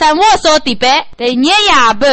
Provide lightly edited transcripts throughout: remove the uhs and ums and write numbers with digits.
三我说的白得捏牙不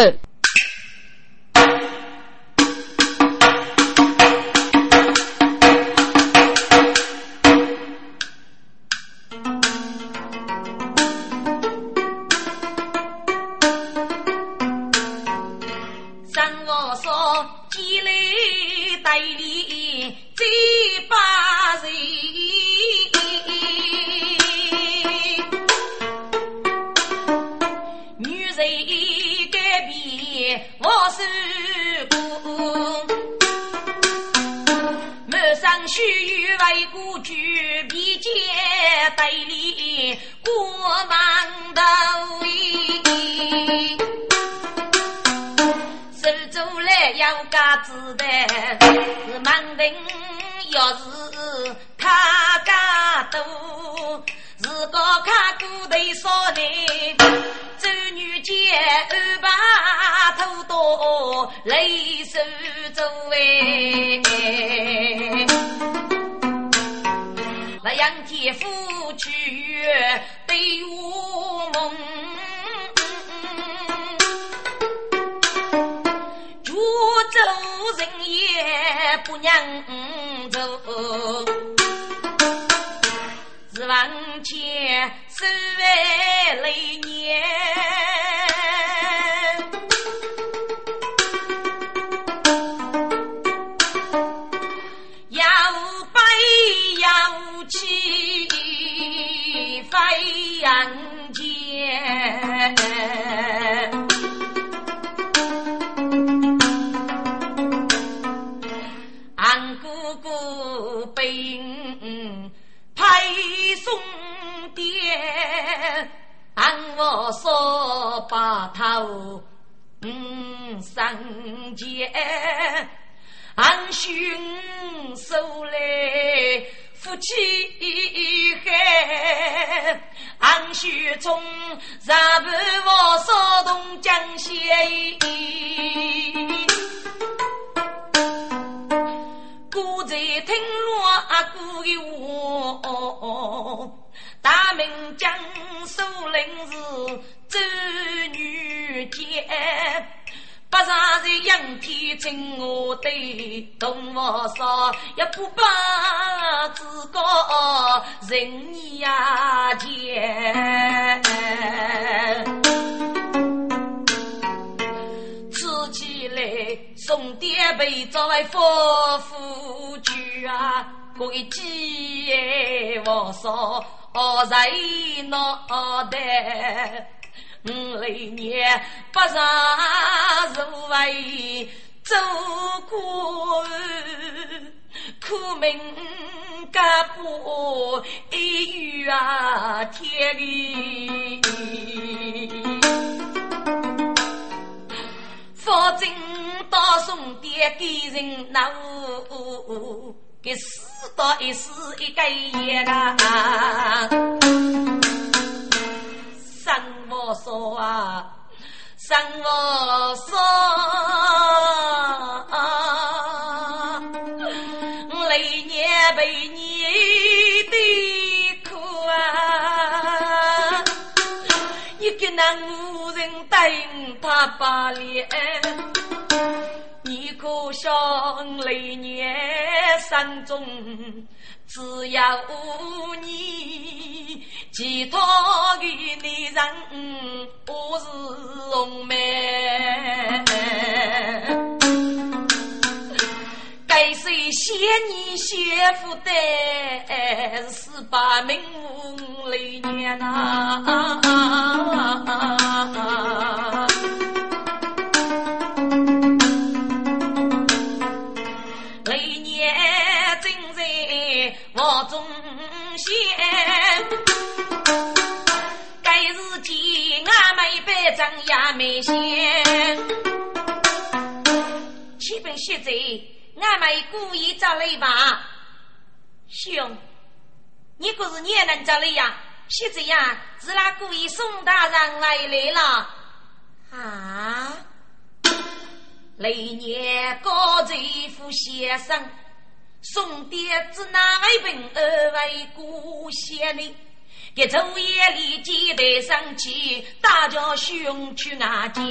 一昼夜里记得生气，大家兄去外间，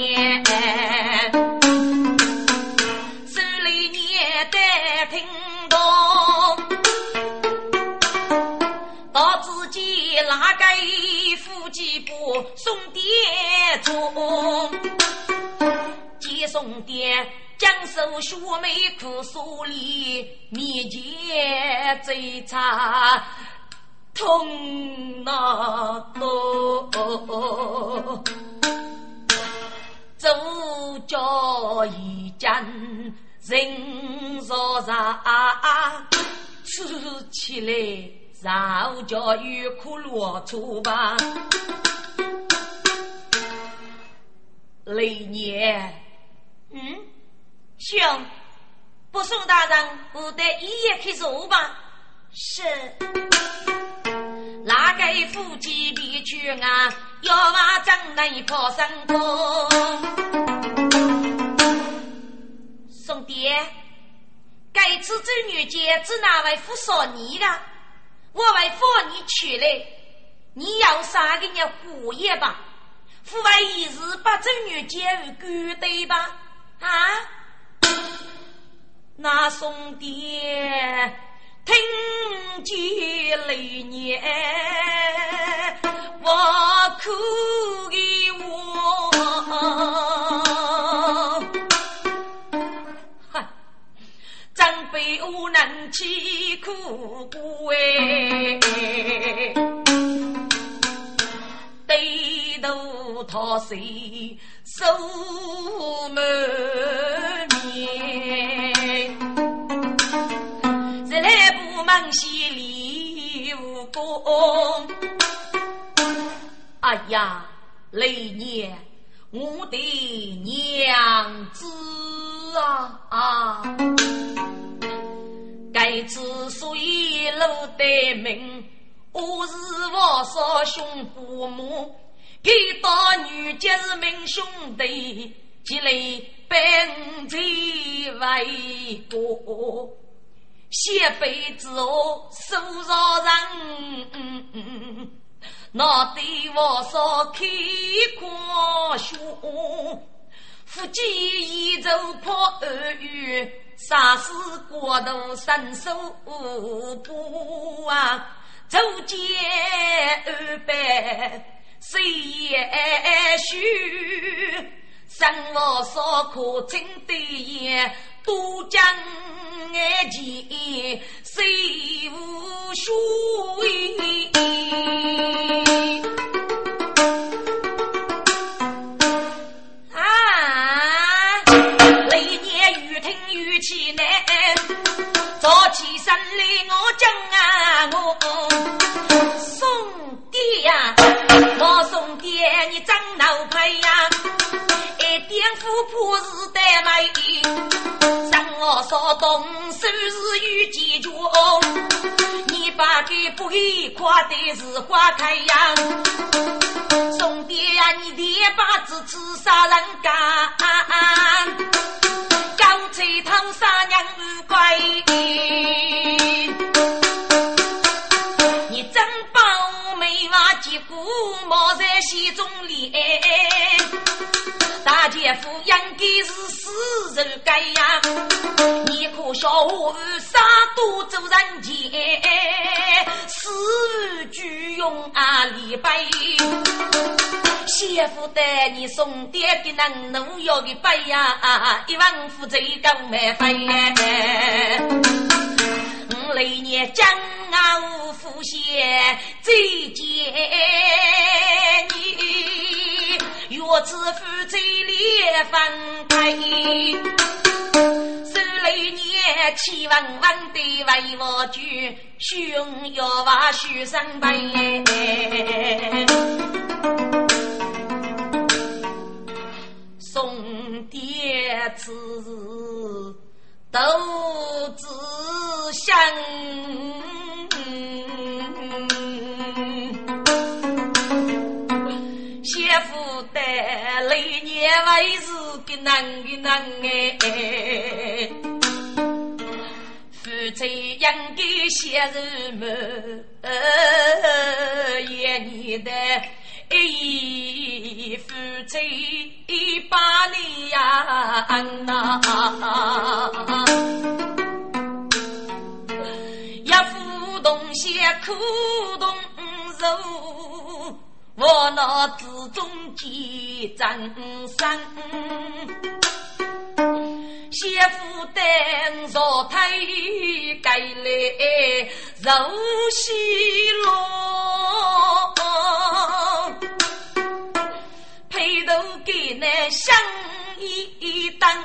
手里捏得听懂，到自己哪个夫妻不送爹中，接送爹江苏学妹苦手里面前最差痛那多走着一站人若啥吃起来绕着与苦落出吧雷年兄，不送大人，我得一夜去走吧。是，哪个夫妻别去啊？要把张南破三公。兄弟，该次子女节只拿为父少你了，我为父你去了，你要啥给你过夜吧？父为一日把子女节与孤对吧？啊？那兄弟听见泪眼，我哭给我，哈，长辈无能去苦过哎，低头讨谁守门面？忙西里无功，哎呀，雷年我的娘子啊！该次虽露得名，我是我少兄父母，给到女皆是名兄弟，积累本最为国。写辈子我手上人，那对我说开过胸，夫妻一走破儿语，啥事过头伸手不啊，走街二百谁也许，生活少可真对也都将爱情谁无输赢，啊雷年愈听愈气馁，早起身来我讲啊，我兄弟呀，我兄弟你长脑派呀，一点富婆是得买我说东手日与记住，你把给不给夸的是花开呀，兄弟呀你的把子吃杀人干，高吹汤杀娘不乖，你真把没挖几股冒在西中里，大姐夫养的是死人该呀，你可笑我杀都走人间，死居用啊礼拜，姐夫带你送爹给那农药的拜呀，一万负责刚买拜呀，我来年将啊无福谢再见你。我只负这里分开，手里捏起万万的为我举，胸要把许三百。送爹子都只想。姐夫的雷年为是个男的男哎，不在应该写入门，也你的一夫妻一把你呀呐，一夫同些苦同受，我脑子中几张三。媳妇担着太该来受洗了，配头给那香一当，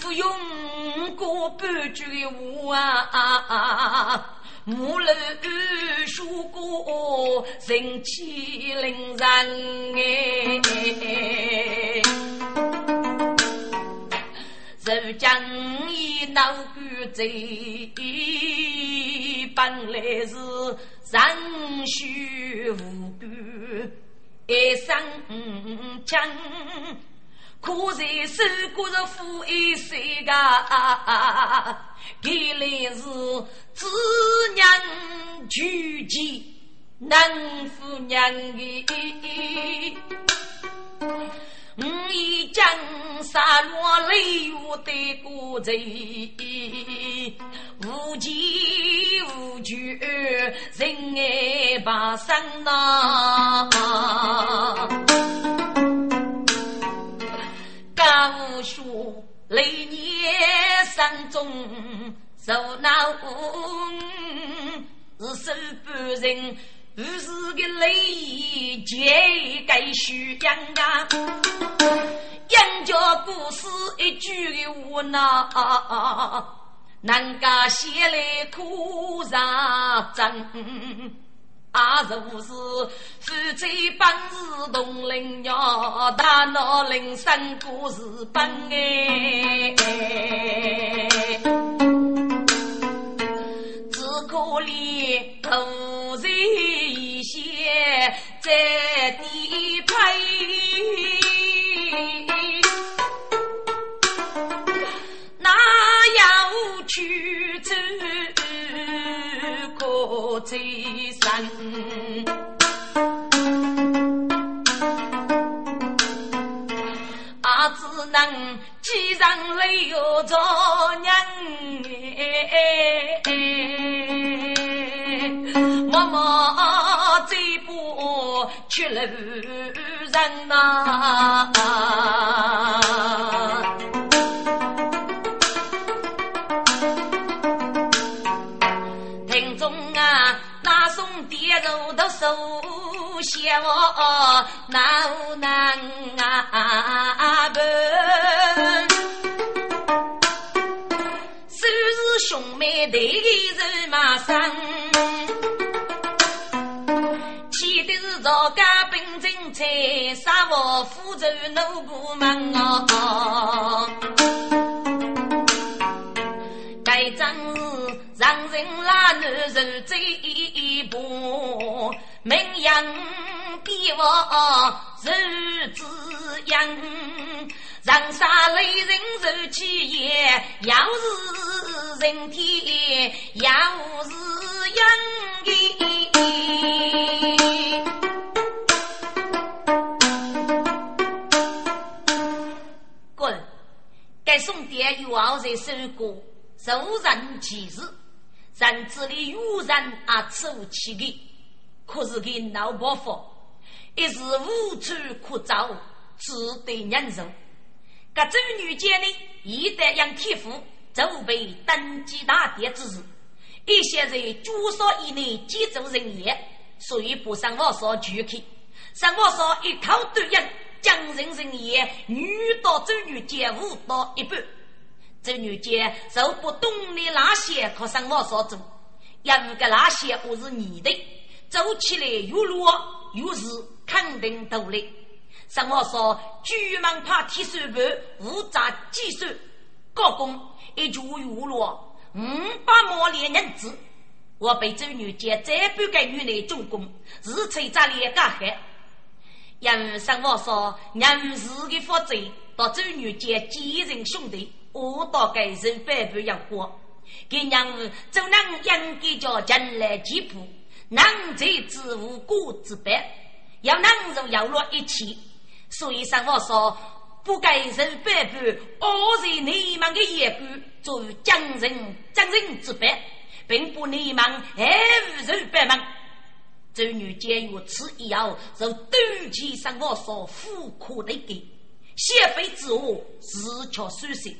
不用过半句话啊。母老说过人气令人哎，如今已闹鬼贼，本来是人虚无辜，一生将。可是受过的苦一世个，原来是只娘举起难夫娘的，我已将洒落泪我的骨子，无极无惧人爱把生呐。无数雷年山中受难无，是受半人不是个雷劫该虚扬啊！杨家故事一句无奈，难家写来苦啥真？啊，就是夫妻本是同林鸟，大闹林山故事本哎。只可怜后人一些在地陪，哪样去走？最深阿只能既然泪有着娘，妈妈这步去了人啊，都手写我老难啊本，虽是兄妹的人马上，起的是赵家本正在杀我福州老古门啊，该张是让人拉女人最一步，名扬比我日子扬，让啥类人受气也要是人体要是扬的，滚该送爹有熬在身骨受人歧视，人这里有人啊受气的，可是给老伯父一时无处可找，只得忍受。各州女间呢，一旦养天赋，就被登记大典之日，一些人住所以内接走人也，所以不上我所拒去，上我所一口对人，将人人也女到州女间无到一半。这女姐受不动的那些可上我所做，要不个那些我是你的走起来有路有时肯定道理，上我说居门怕提手不无杂技术各工一句有路把我连人子，我被这女姐这不该与你重工日吹在里干黑，要上我说人是个佛贼到这女姐几人兄弟我到该是反不要过，给娘走能应该叫进来几步，能在自无过之白，要能就要落一起。所以上我说，不该是反不，我是你们的业务，做将人之白，并不你们还不是白忙。周女见如此以后，就对其上我所负苦的给。谢非之我自求舒适，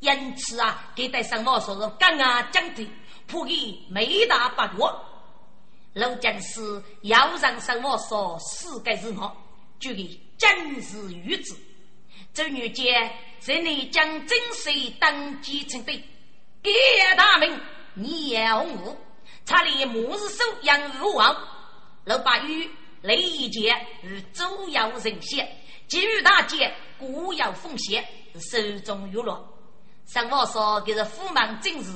因此啊，给带上我所说干啊将的，不给没大把握。老将是要让上我所四个日后，就给正是于子。周女见这里将真水当机成对，给大名你也红我，查理母是手养入王，老把与雷一节与周要人谢。今日大姐古要奉献手中有落，上我说给是父忙正事，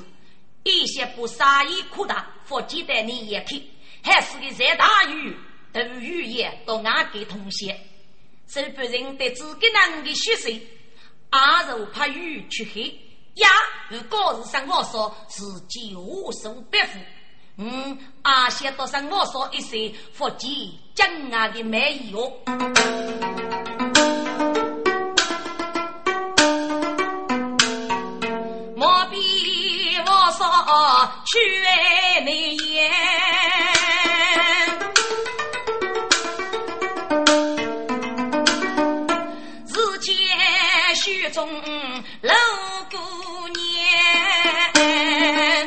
一些不杀一苦打，佛记得你也去，还是给谁大鱼都鱼也都拿给同学，是不人得自己人的血水，阿柔怕鱼去黑呀，如果是上我说自己无手别负，阿些都上我说一些佛记将阿的美油。去你言，日间虚中楼姑年，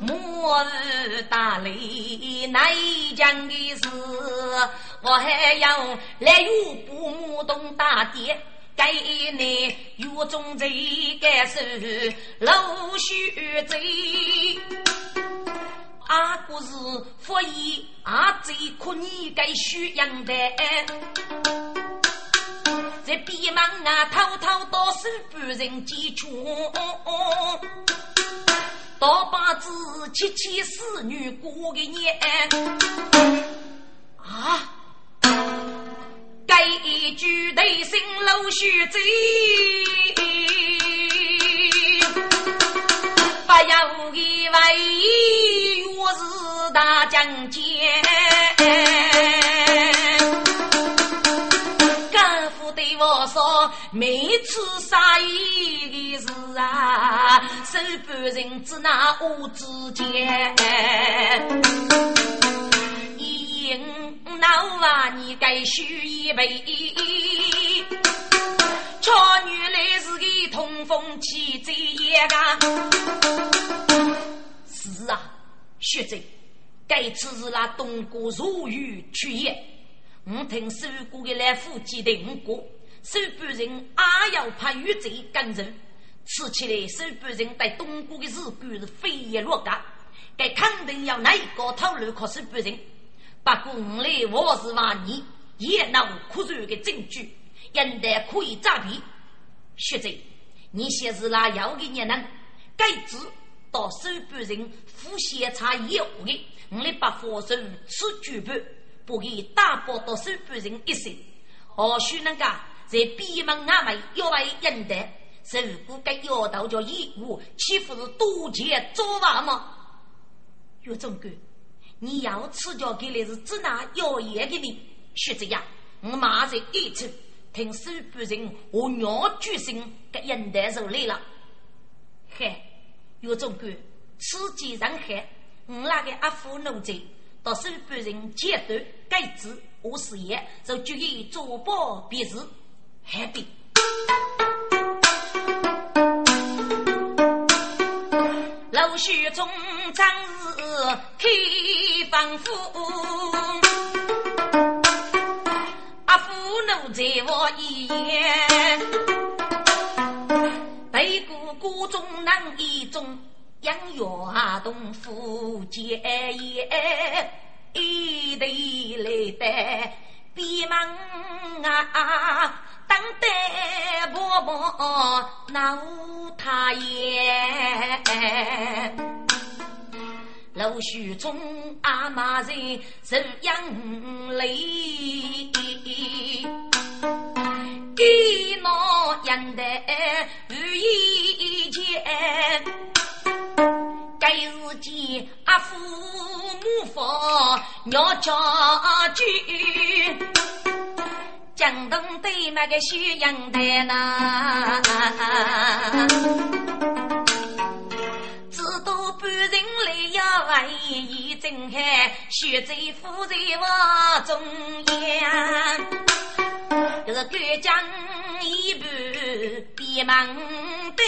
末日打雷乃讲的事，我还要来又不母动大跌。该你有种这个是老许贼，阿哥是佛爷阿贼可你该许样的，这比忙啊偷偷都是不人记住，多把自己妻子女过给你啊。该一句内心老虚贼，不要以为我是大将军，干副对我说每次杀一个事啊，手半人只拿我之间。老娃你该虚一杯，巧女来是个通风气贼也干。是啊，学贼，该次是那东哥如鱼去也。我听首歌的来附近的五哥，首部人阿要怕鱼贼干人，吃起来首部人在东哥的日本是飞也落干，该肯定要哪一个套路可是不人。不过我来我是万年也闹苦肉的证据，人家可以诈骗。学者，你先是那妖的人能，该子到手半人腹泻查业务的，我来把佛手吃举报，不给大包到手半人一身。或许人家在闭门阿妹要为人家，是如果该要到叫业务，岂不是多钱做法吗？有证据。你要吃着给你是只拿药业给你是这样，我马上一次听手不人我鸟巨星给人的手累了嘿，有种个吃几人嘿，我那个阿父弄贼到手不人接头盖子我死也就就一做报别子嘿比老许中张日开放府，阿父奴在我一眼，北谷谷中南一中，杨亚东府结业，一对来的比忙啊，当代婆婆闹他也。老许中阿妈在怎样来给那样的要家具江东对那个西洋的呐只多半人来要万一真害血债夫在我中央就是各江一步别忙对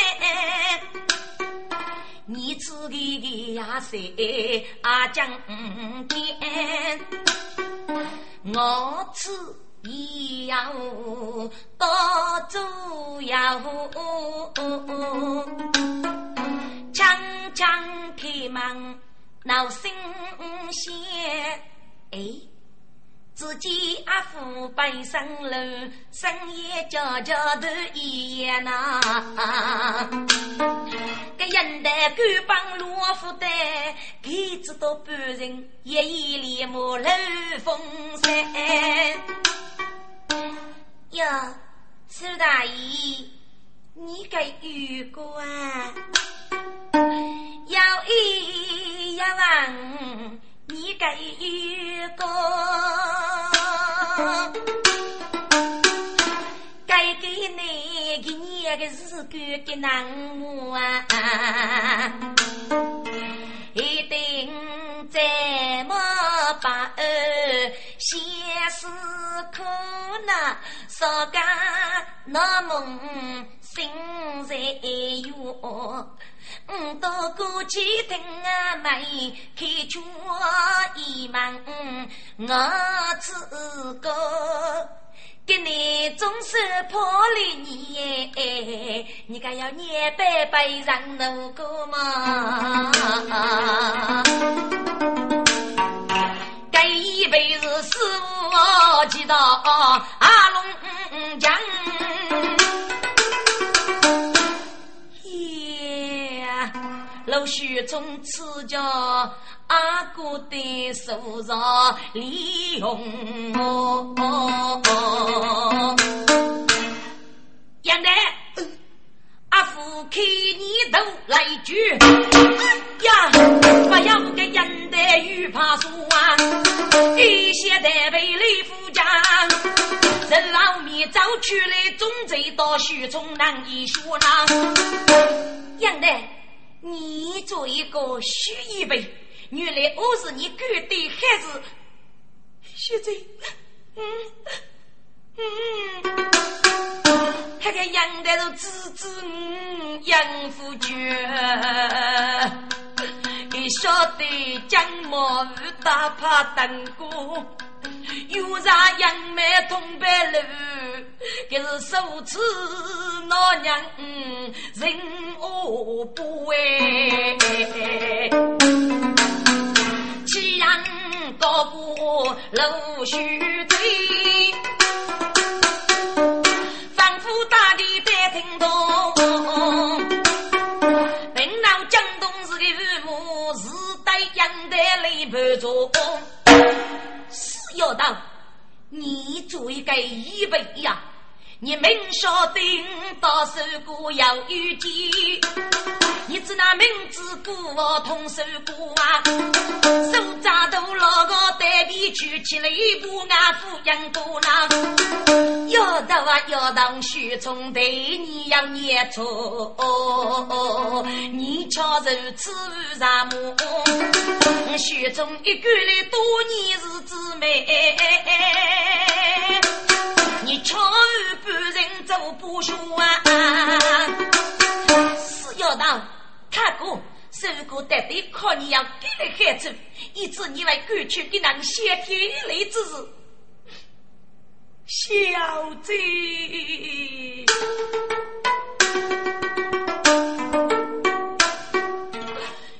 你自己的呀谁啊讲点我自己要多做要常常开门闹心些哎自己阿父拜生了生也家家的一夜呐给人的给帮罗夫的给子都不人也一脸没漏风声呀石大姨你该遇过啊要一要忘你该遇过该给你给你个是个给难母啊一定怎么把先是苦呢说个那梦心在有到过去听啊买开出一门我自个给你总是破了你你该要你白白让能够吗该一辈子是我知道阿龙讲老许从此叫阿哥的手上利用我。杨德，阿父给你头来举呀，不要个杨德与怕输啊，一些得被雷夫家。这老米早去了，总贼到许从难以说呢。杨德。你做一个虚一辈原来我是你哥的孩子学贼他给养的都自知养父绝你说的将我打怕等过有啥养妹同辈了给是首次老娘人我不为既然高过楼须对仿佛大地在听懂本老江东是的日母是带养的雷不中要到你做一个预备呀你明晓得到手过要预计你只拿名字过我同手过啊手扎到老个带你举起了一步啊富养过呢要到啊要当许从的你要念错你瞧着此啥么许从一个人多你是姊妹你瞧着不人走不说啊是要当看过是过得得靠你要给你孩子一直你来过去给人写天雷之日小子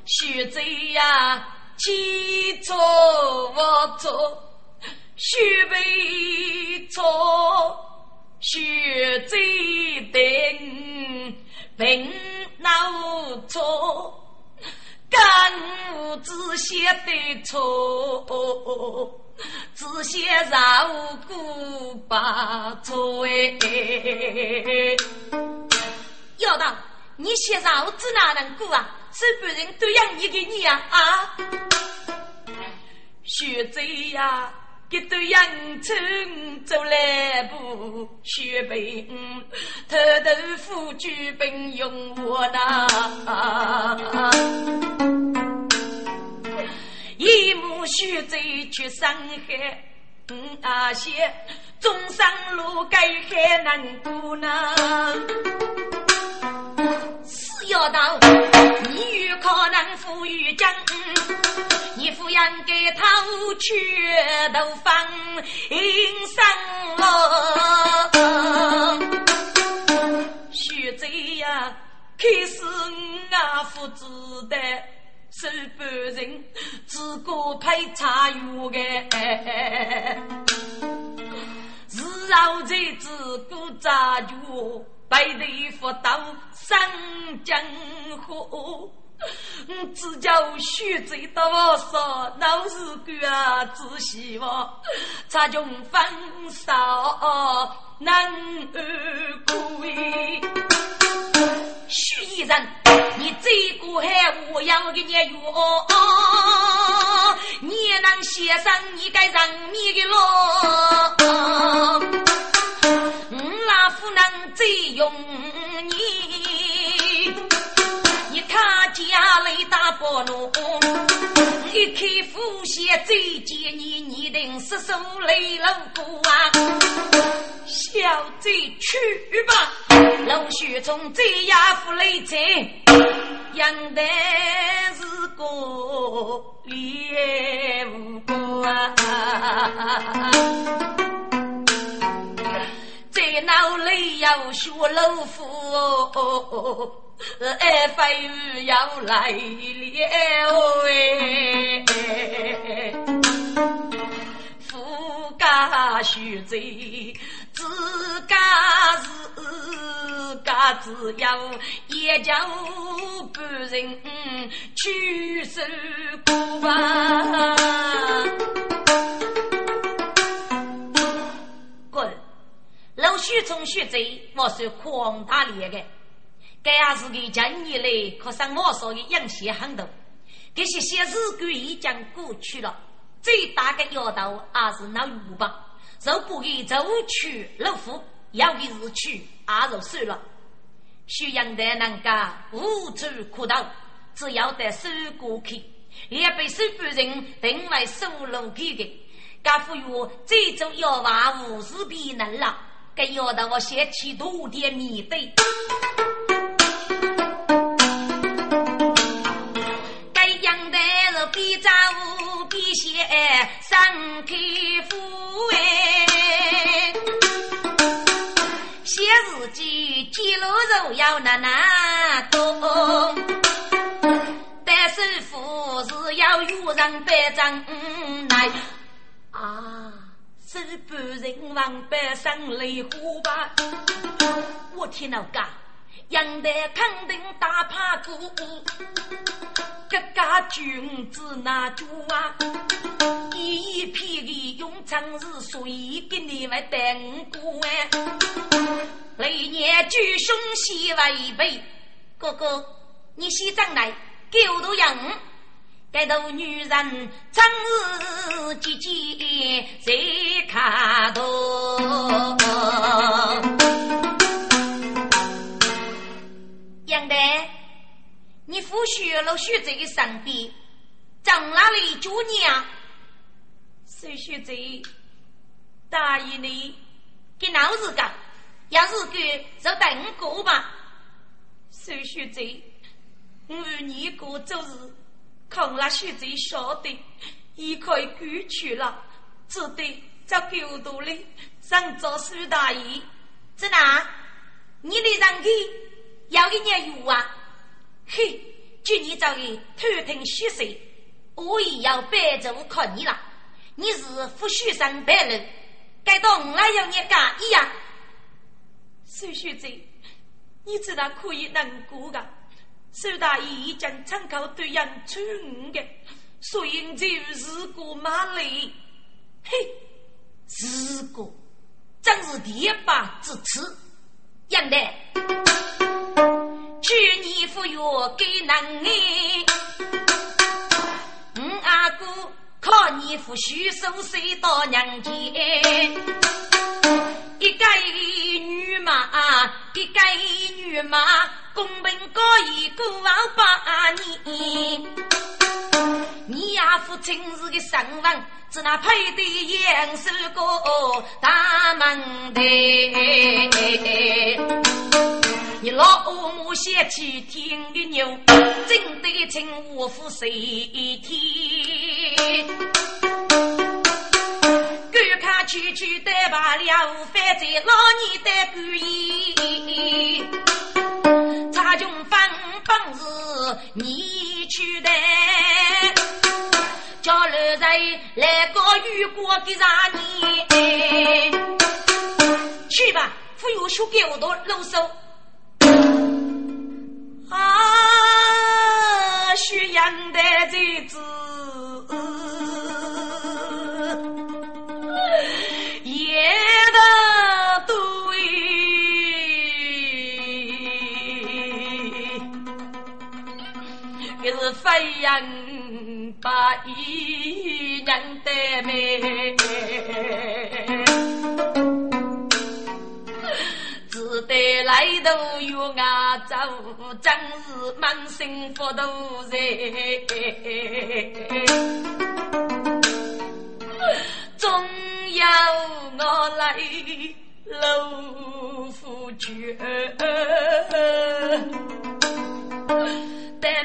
许贼呀起错我错许被错许贼定凭脑错干无只些对错只些饶顾把错要当你写饶只哪能顾啊是不人都让你给你啊啊学贼呀，给都养成走来不学背，偷偷夫举本用我拿，一母学贼去伤害，啊些中山路该海难过呢。四要道，你与可能富裕将。你抚养给他无趣都放阴上了许贼呀开始我父子的是本人只顾配茶油的日后在只顾茶油白的佛道上江湖只叫许贼到我说老是个啊只希望他就放手难而故意许一人你这个害我要给你有你也能写上你该让你给咯那不能再用你他家里大伯奴一开腹血最接你你定是手雷老骨啊小罪去吧老许从这压腹雷贼养的是个猎无辜啊这脑里要说老夫哦爱发育要来了哎，夫家须贼，自家自家只要也叫不人去受苦啊！滚！老许从须贼，我是狂打猎的。这也是个讲义嘞，可上我说的养些很多，这些些事故已经过去了。最大的要道也是那五吧，若不给走去老夫，要给是去也就算了。徐阳的人家无处可逃，只要得收过去，也被收不人等来收楼去的。家富裕最终要把五十比能了，这要道我写起多点面对。比扎无比些三开富哎，写日记记录肉要哪哪多，但是富是要有人百丈来啊，是不人王百上雷虎吧？我听到噶，杨的肯定打怕鼓。各家君子拿住啊一批的用长日水给你们等过哎雷年巨凶西外背哥哥你西藏来给我都养该到女人长日几几谁卡多养的你父学了学这个上帝长哪里主娘谁学这大爷你给老子讲要是给走等狗吧谁学这我你哥就是看了学这小的一块举去了这对在给我读了上早是大爷这哪你的上帝要给你有啊嘿，今年早已偷听虚实，我也要背着我看你了。你是副学生白人，该到我来要你干一样。孙学长，你知道可以难过的，孙大爷已经参考对人错误的，所以就是个马累。嘿，是个，真是铁板之词，样的。去你富裕给男人阿姑靠你父许送谁到娘家？一个女马，一个女马，公本高一个王八你。你呀父亲是个上王，只那配的严是个大门的。你老母先去听个牛，真得请我父谁听？赶卡去去得罢了，反正老你得故意。查穷方本事你去得，叫老在来个雨过给啥你？去吧，不有输给我都露手。啊，学养的这子。夜的对，也是非人把一人的美，只得来到有牙走，真是满心佛都热。总要我来老夫君，在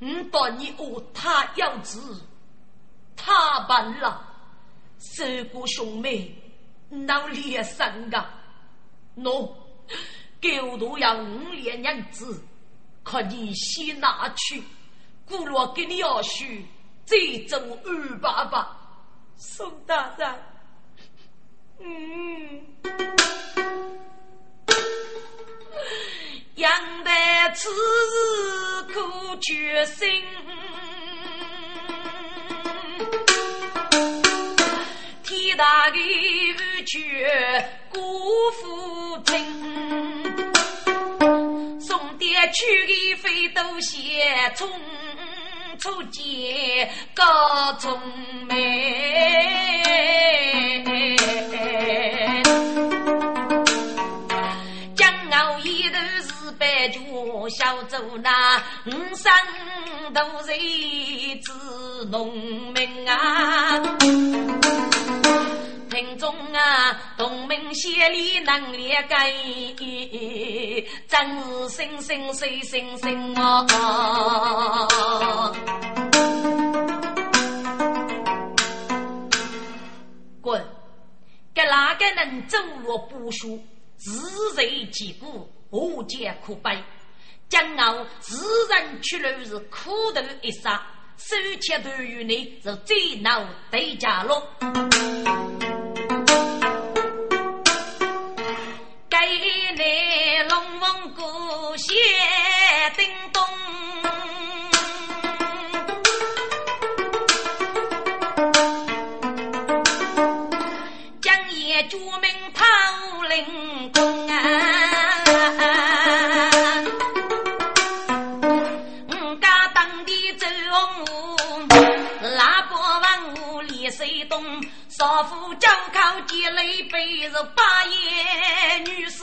嗯，到你我他要子，他办了，三个兄妹闹裂伤个，喏，给我都要五两银子，可你先拿去，姑老给你要许，再走二八八。宋大人，杨的此日苦决心，天大的无绝辜负情，送爹去的飞都写匆匆结高中美，就小走那五山都是子农民啊，听众啊，农民协力能力改，真是生生生生生哦。滚！给哪个能走落不输，自谁几步？无解苦悲，将我自然去了是苦头一杀，手切对于你是最闹对家了。该你龙凤骨血叮咚，将也著名讨领功啊。少妇将靠街泪背是八爷女士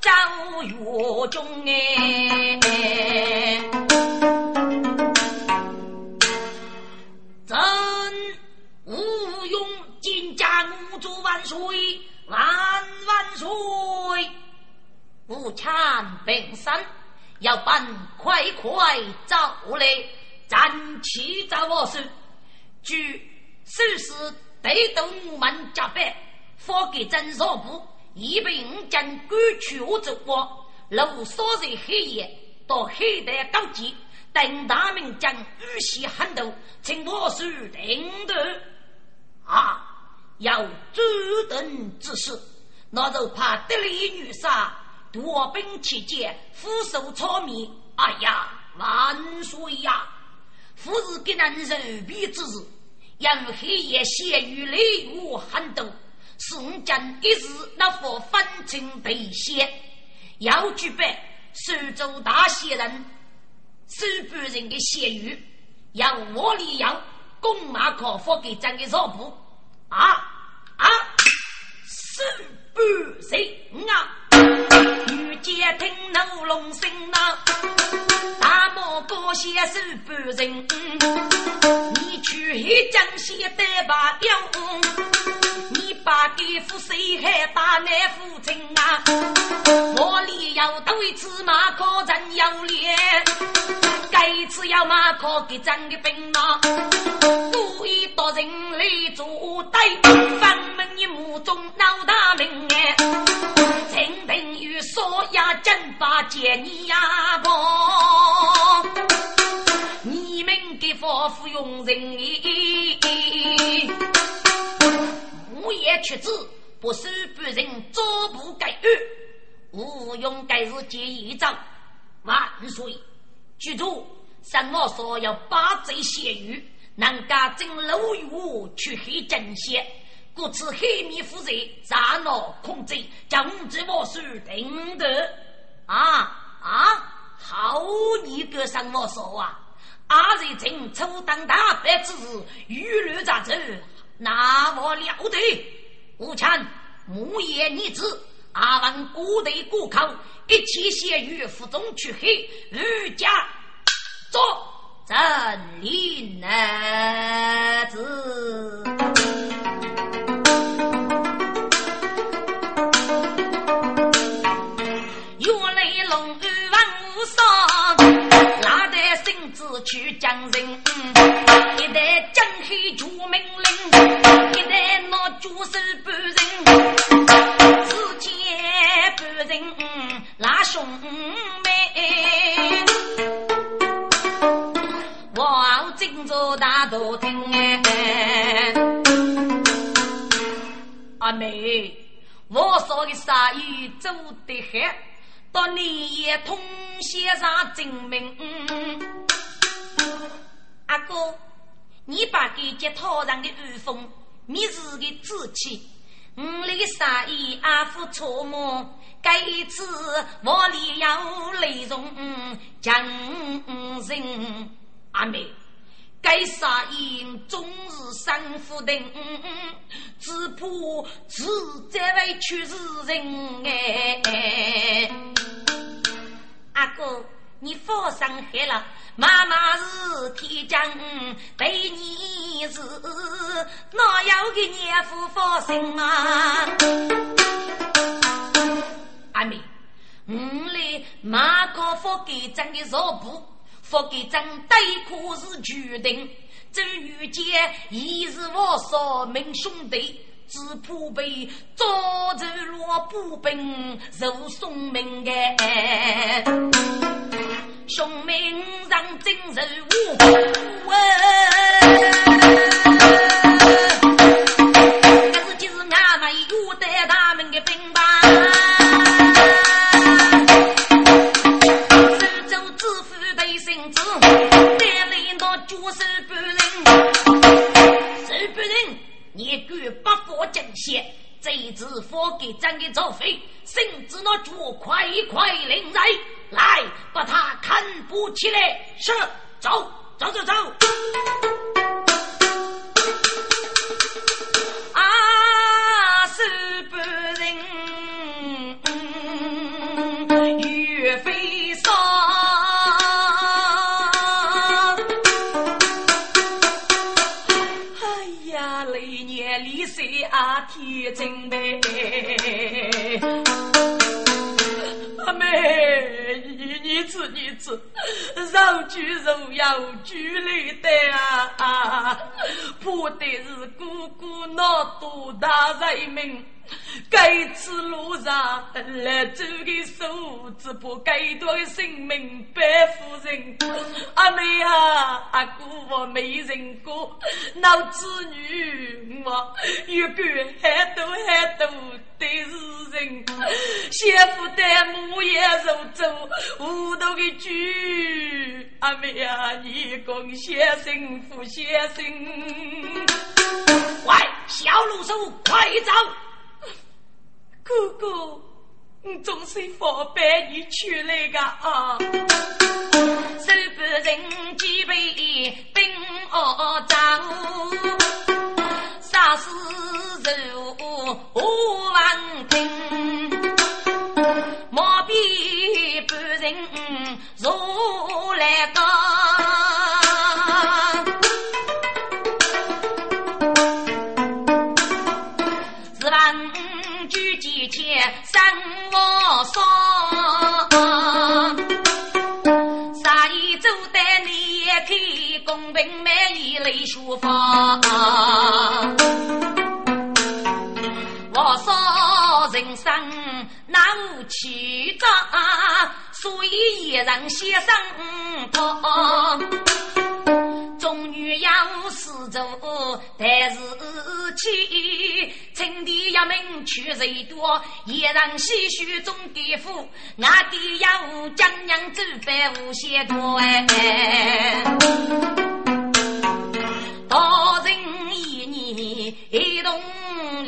遭狱中哎，真无用金家奴主万岁万万岁！无产平生要办快快走来，站起走我手，据事实。对等我们加班，发给真少部，以备我将赶去我走过，如所在黑夜到黑的高级，等他们将日夕寒斗，请多数领导啊，要主动之事，那就怕得力女杀夺兵期间俯首草民，哎呀万岁呀！夫是给男人必之事，让黑夜血雨雷雨寒斗，瞬间一时那佛翻城北线，要举办苏州大写人苏北人的血雨，让我里要公马可佛给咱的绕步啊！苏北人啊，女街听闹龙声啊！大漠高些手半人，你去黑江西得把标，你把给夫谁还打那夫人啊？我里要到一次马可咱要练，该一次要马可给咱的兵啊，故意到人类做代，反门一目中闹大名哎，陈平与说呀真把姐你呀个。你们给佛服用人意，无业屈指不是不人做不改恶，无用改日结一仗万岁。记住三我说要八贼血雨能家进楼宇去黑正邪，故此黑米负责杂闹控制将之我是顶的啊！好你个什么手啊！阿瑞正抽当大白之日，娱乐杂志那么了得。无产母爷逆子，阿王古的古口一起写于府中去黑日家做真理男子。去江人，一代江黑出命令，一代拿主手半人，只见半人拉兄妹，我今朝大头听哎，阿妹，我说的生意做得很，到你也通写上证明。阿哥，你把给这讨人的威风，迷失的志气，我的生意阿父错么？该一次我里要内容讲人阿妹，该生意终日三夫定，只怕只在外去是人哎。阿哥，你放心好了。妈妈是天将被你是哪要给你父放心啊？阿妹，来马哥佛给咱的绕步，佛给咱带苦是决定，这女姐已是我所命兄弟，只怕被遭着落不平受送命哎。兄妹让真人无辜但是其实俺们有得他们的兵吧，神州致富的神州带领到九十不人，十不人你给八佛正邪，这一次佛给咱给造飞甚至那主快快领来把他看不起来，是走啊是不人岳飞上哎呀来年里谁啊天真呗阿妹你子绕去绕要举来的啊，不得是姑姑那多大人命，该次路上来走的手，只怕该多的生命白付人过。阿妹啊，阿哥我没人过，老子女我有个还都得是人。媳妇带母也受走，无头的句。阿妹啊，你讲先生不先生？喂，小路手，快走！哥哥，你总是佛白你去那个啊，手不人几杯冰鹅掌，啥事如我万听，莫比不人如来个。三我说啥一周的你也可以公平每一类书法，我说人生难无其长，所以也让先生他终于要死走，但是气称的要命去最多，也让唏嘘中给付，我的要将娘之白无些多多人一年一动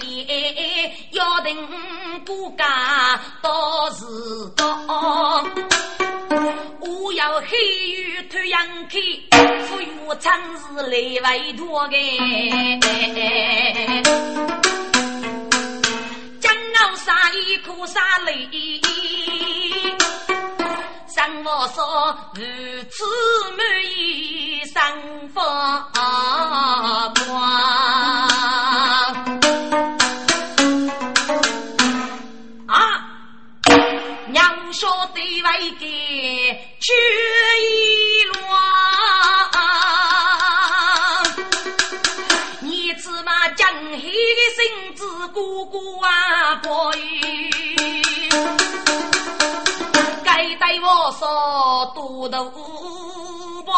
力要等不敢多是多我要黑雨突然开，富裕真是来外多的。将我杀一口杀泪，让我说如此满意生活啊！娘说对外给去一乱，你只嘛将黑的身子姑姑啊婆姨，该带我说多的无波，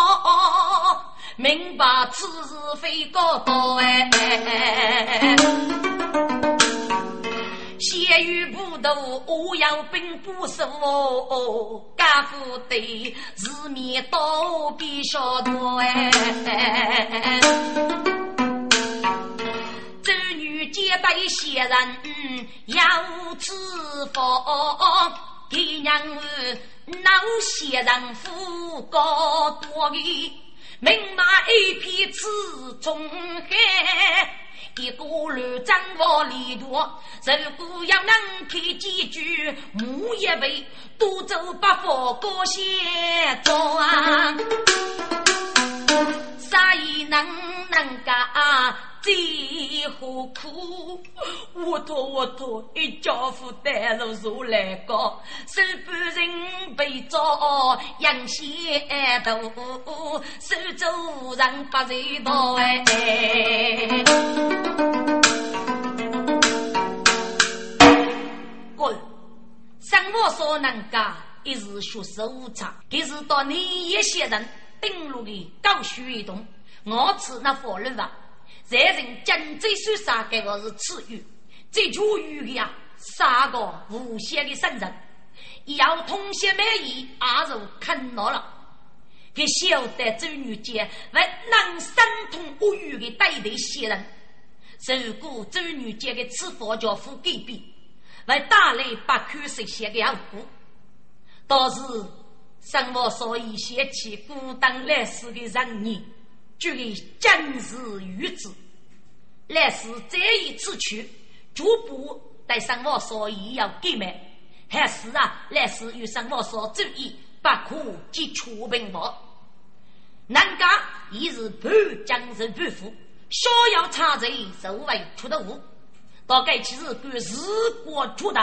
明白此事非个多哎。血雨不斗欧阳并不收家父对日面都必说多哎，这女接待些人要吃佛给娘闹些人富高多的明马一批吃中黑一个乱掌握力度，如果要能开几句，母一辈多走八佛过些走啊，啥也能干啊，最何苦？我托一家父带路如来个，手不人被捉，阳线头，手肘上把人刀哎。滚！生活所能干，一是学手无常，这是到你一些人登陆的高虚一动，我吃那法律吧。这人真最受杀给我是赐予最初予的啊，杀个无邪的圣人也要同学美意而就看到了给小的周女姐为能三通无语的带的些人，如果周女姐的吃佛教父给比为大类把苦水写给要苦，倒是生活所以写起孤单历史的人你距离将是于子，来是这一次去逐步带上我所以要给买，还是啊来是与上我所注意把苦及出病我南家一日不将人不服说要插着手外出的无大概其实不是过出的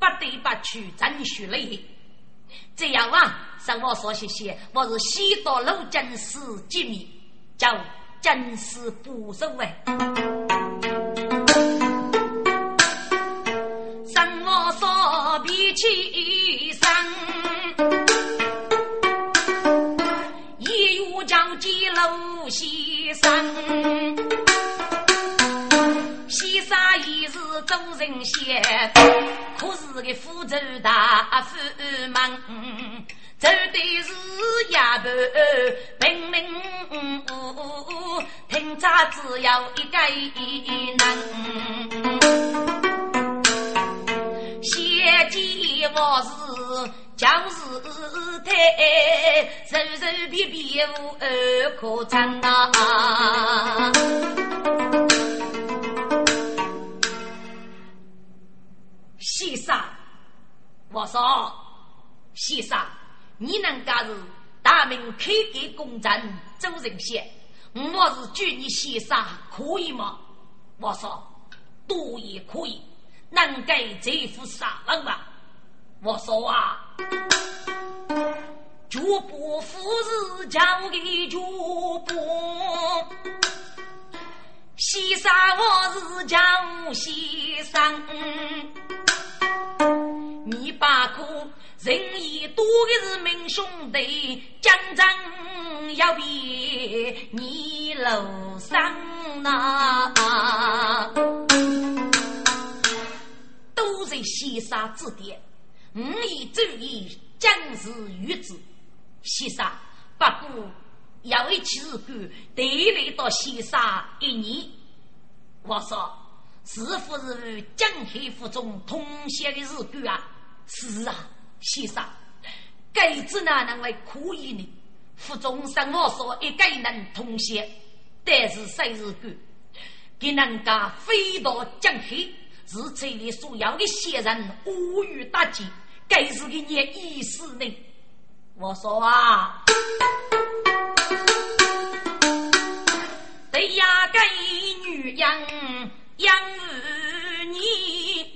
不得把去咱许了一这样啊上我所写写我是西多楼真是机密叫真是不收哎，等我烧皮起身，一有将鸡楼西生，西沙一是周人县，可是个福州大富门，走的是哑巴明明听着只要一个人。先记我是将是太，手手皮皮无二可长啊！先生，我说先生，你能家是大明开给公正周仁县，我是叫你先生可以吗？我说多也可以。能给这副傻人吧，我说啊，绝不服是交给绝不，西山我是交西山，你把苦人一多的是命兄弟，将真要比你楼上啊。都是西沙之点，吾以周易将是于之。西沙不过要一起日干，得来到西沙一年。我说，是否是江黑府中通宵的日干啊？是啊，西沙，该子哪能为可以呢？府中生活说一概能通宵，但是晒日干，给人家飞到江黑。是这里所有的先人无语打击，该是个你意思呢？我说啊，对呀，该女人养你，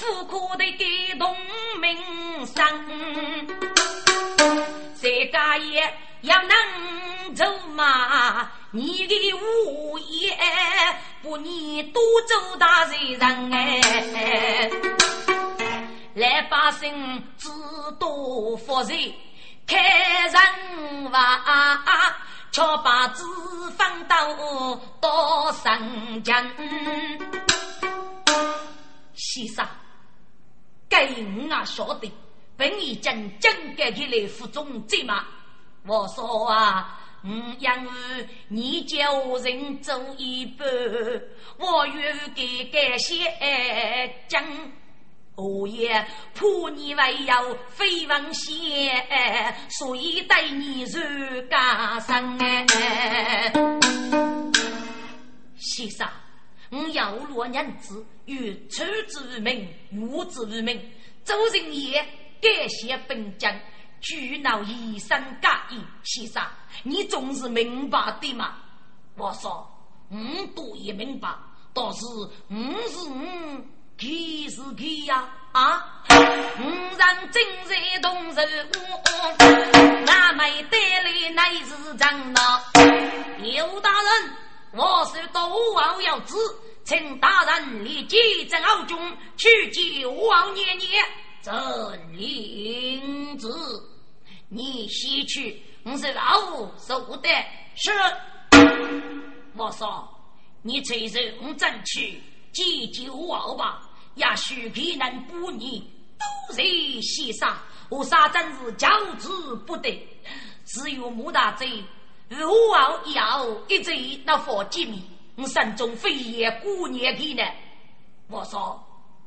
苦苦的给农民生，这家也要能走嘛，你的物业不你多走大谁人哎，来把心知多佛谁开人哇，敲把子放到多上江。先生，该我啊晓得，本已经整个起来服从罪嘛。我说啊，因为你家人走一半，我愿给感谢讲，我也怕你还要非王谢，所以带你入家生哎。先生，我要罗娘子与出之名，入之名，周人也感谢本将。举脑一生尬意，先生，你总是明白的嘛？我说，多也明白，但是，是其是其呀啊！让今日同仇我，那没得来乃是真闹。刘大人，我是多王要旨，请大人立即正奥中去见吴王爷爷。朕领旨，你西去，我是老五守的。是，我说你随着我正去，祭酒熬吧，也许可能不你都是西沙，我沙真是交之不得。只有穆大贼，如熬一熬，一贼那佛机密，我山中非也过年去呢。我说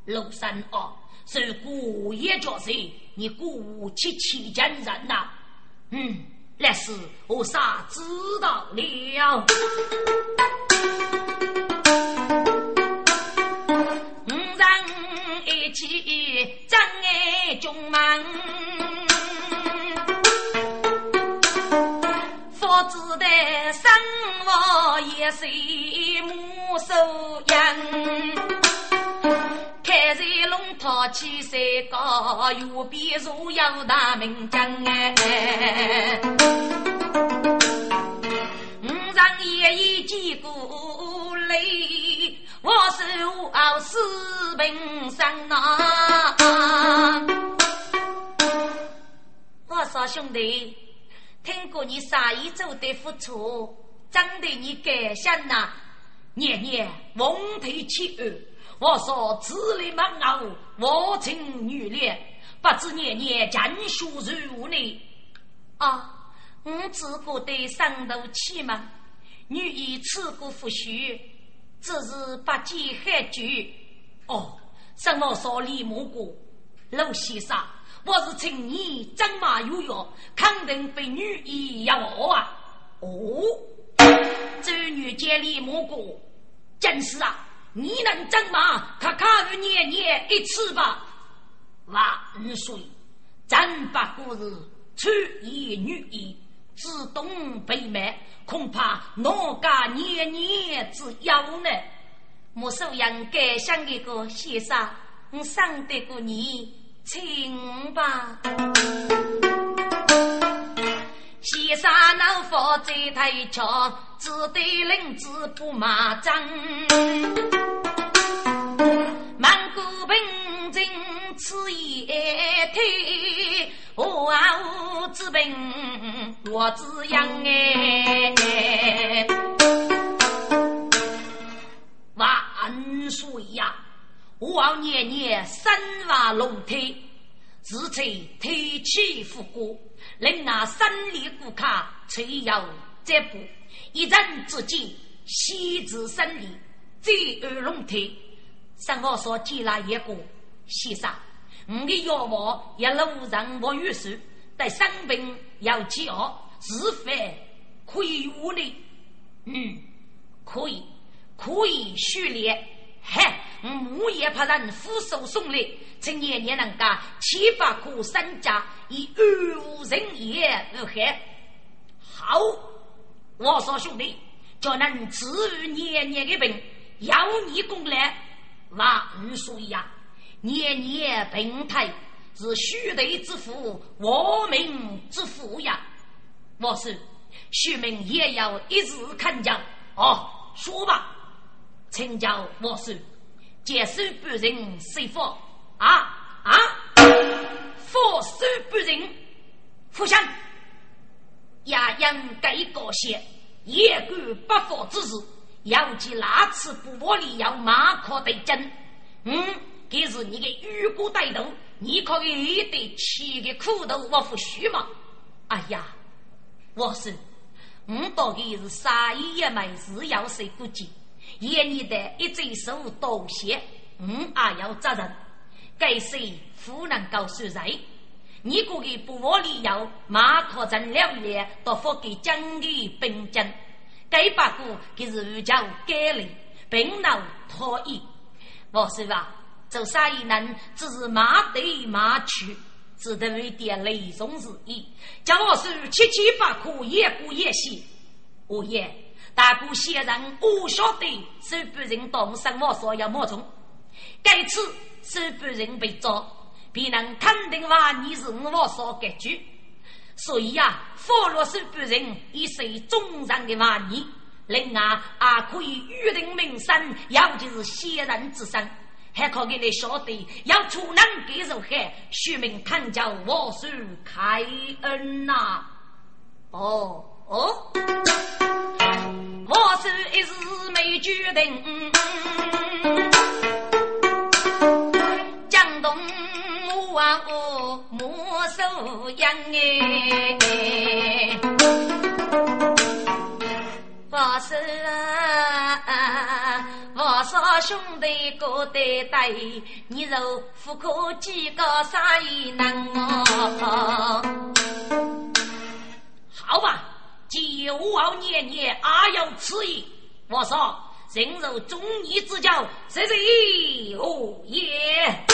楼山哦。是故也就是你故去起见人呐，那是我啥知道了。人一起真爱中忙，佛子的生活也是母手养。开在龙套起山高，右边如要大名将哎。五常爷爷见过泪，我手死平生呐。我说兄弟，听过你生意做得不错，真的你感谢呐。年年蒙头起案，我说子里忙熬，我情女恋，不知年年讲书如你啊。我只顾对上头气嘛，女已吃过不许，只是把几害举。哦，什么说李蘑菇？陆先生，我是请你张马有约，肯定被女医要我啊！哦，这女杰李蘑菇，真是啊！你能张马，看看与年年一次吧。万岁，真把故事出医女医。自动被卖，恐怕哪家年年之要呢？莫受人感想的个先生，我伤得过你，请吧。先生老佛在台桥，只对人只不骂脏，满谷平静吃一天。我啊无知病，我知养哎。万岁呀！我啊年年三瓦龙体，自此天气复过，令那三里古卡垂摇再补，一人之际西至三里，最二龙体。三我说既然一个先生。我的药物一路上我预售，但生病要吃药，是非可以无理。可以序列。嘿，我也怕人俯首送礼，今年也能干七八个三家，以二五人也而害。好，我说兄弟，叫人治愈年年的病，要你功来，那你说呀？年年平台是须得之福，我命之福呀！我说须命也要一直看讲哦，说吧，请教我说，接受不人谁否啊？否受不人，互相也应该高些，也敢不否之事，要记哪次不我里要马可得真，这是你的预估带头，你可以得起个苦头，我不许嘛。哎呀，我说我到底是啥也没事要谁估计，也你的一只手道歉，我也要责任，该谁不能告诉谁。你估计不我理由，马可真了也都不给将给本真，该把股给是叫给了，并闹脱衣。我说吧。做生意人只是马对马去，只得一点雷中之意。叫我是七七八苦也不也细，我也大姑先人我晓得，是不人懂生活所要莫从。该次是不人被抓，别人肯定话你是我所格局，所以啊，佛罗是不人一水中人的话你，另外啊可以预定名山，要就是先人之身。还可给你晓得，要出难给受害，说明看叫我是开恩呐、啊。哦，我是一时没决定，江东我啊我莫受殃哎，我是啊。我说兄弟过得带，你若不可几个生意人哦。好吧，既无熬年年阿要吃意。我说人若忠义之交，谁谁哦耶。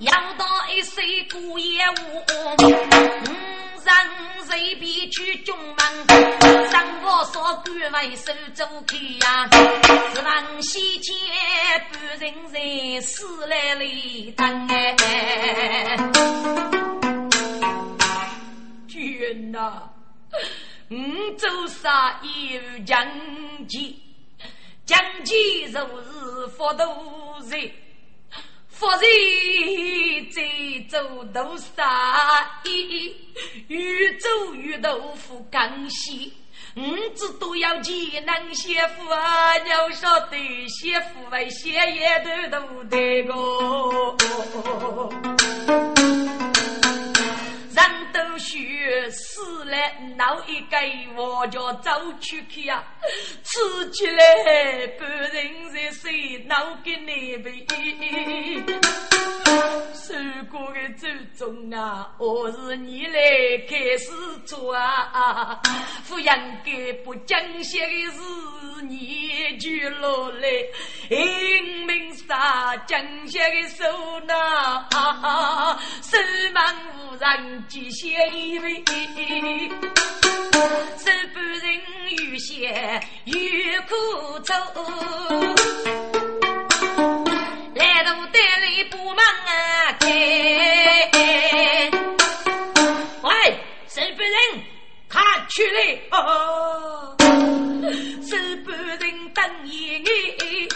要到一岁古业务，人谁必去中门，三我所管为手走开呀，是望西街不人人死来累当哎。天哪，做啥有讲究？将其如是佛都人，佛人最走都杀一，越走越豆腐刚西。只都要技能媳妇啊，要说对媳妇为谁也对都对过，人都学死了闹一个我就走去去啊，吃起来不人在谁闹给你呗？受过的祖宗啊，我是你来开始做啊，不然给不讲些的事你就落来，英明啥讲些的手呢啊，手忙无人机械一位，手不人有些有苦愁。来到店里不忙啊，喂，谁不认？看去嘞哦，谁不认等一眼，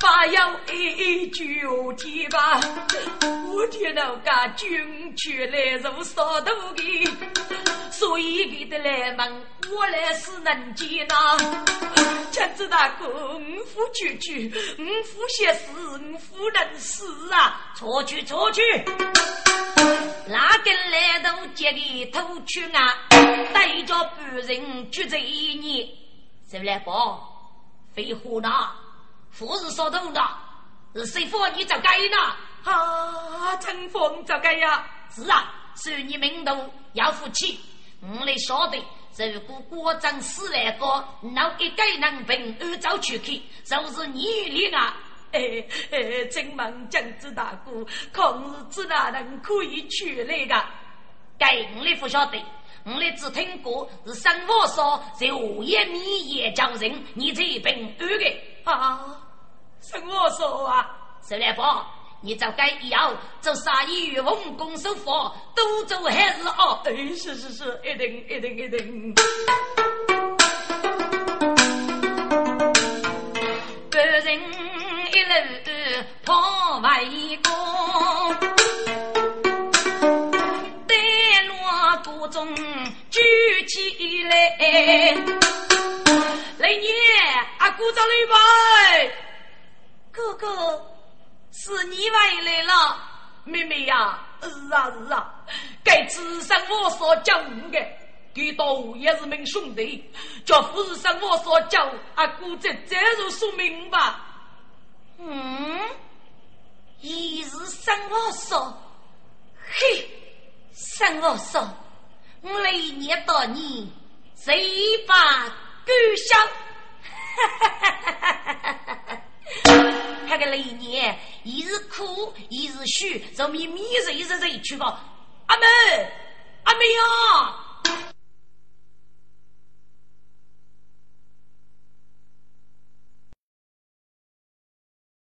把腰一揪提吧，我天哪，个军去嘞，如少头的，所以给的来忙，我来是能接呐。这只大哥，五夫去去，五夫写诗，五夫能诗啊，出去出去。哪个来到这里偷去啊？带着别人去这一年，谁来帮？飞虎呢？佛是烧头的，是谁放你这该呢？啊，真放这该呀？是啊，是你们都要福气，我来晓得。如果国政死来过，闹一个人平安走出去，就是你厉害。真忙将子大哥，空日子哪能可以去那个？该我来不晓得，我来只听过是生活说，在午夜米夜叫人，你这平安的啊？生活说啊，谁来帮？你就该以后做啥意与文工生活都做还是哦？是是是，一定一定一定。别人一路跑外公，带落谷中举起来，来你阿姑找你吧，哥哥。是你外来了，妹妹呀、啊，是啊是啊，该只生我所教你的，给到也是名兄弟，叫不是生我所教，阿姑这这就说明吧。一是生我说，嘿，生我说，我来念到你，谁把故乡？哈哈哈哈哈哈！那个那一年一日哭一日虚，咱们一日去吧。阿妹阿妹呀、啊、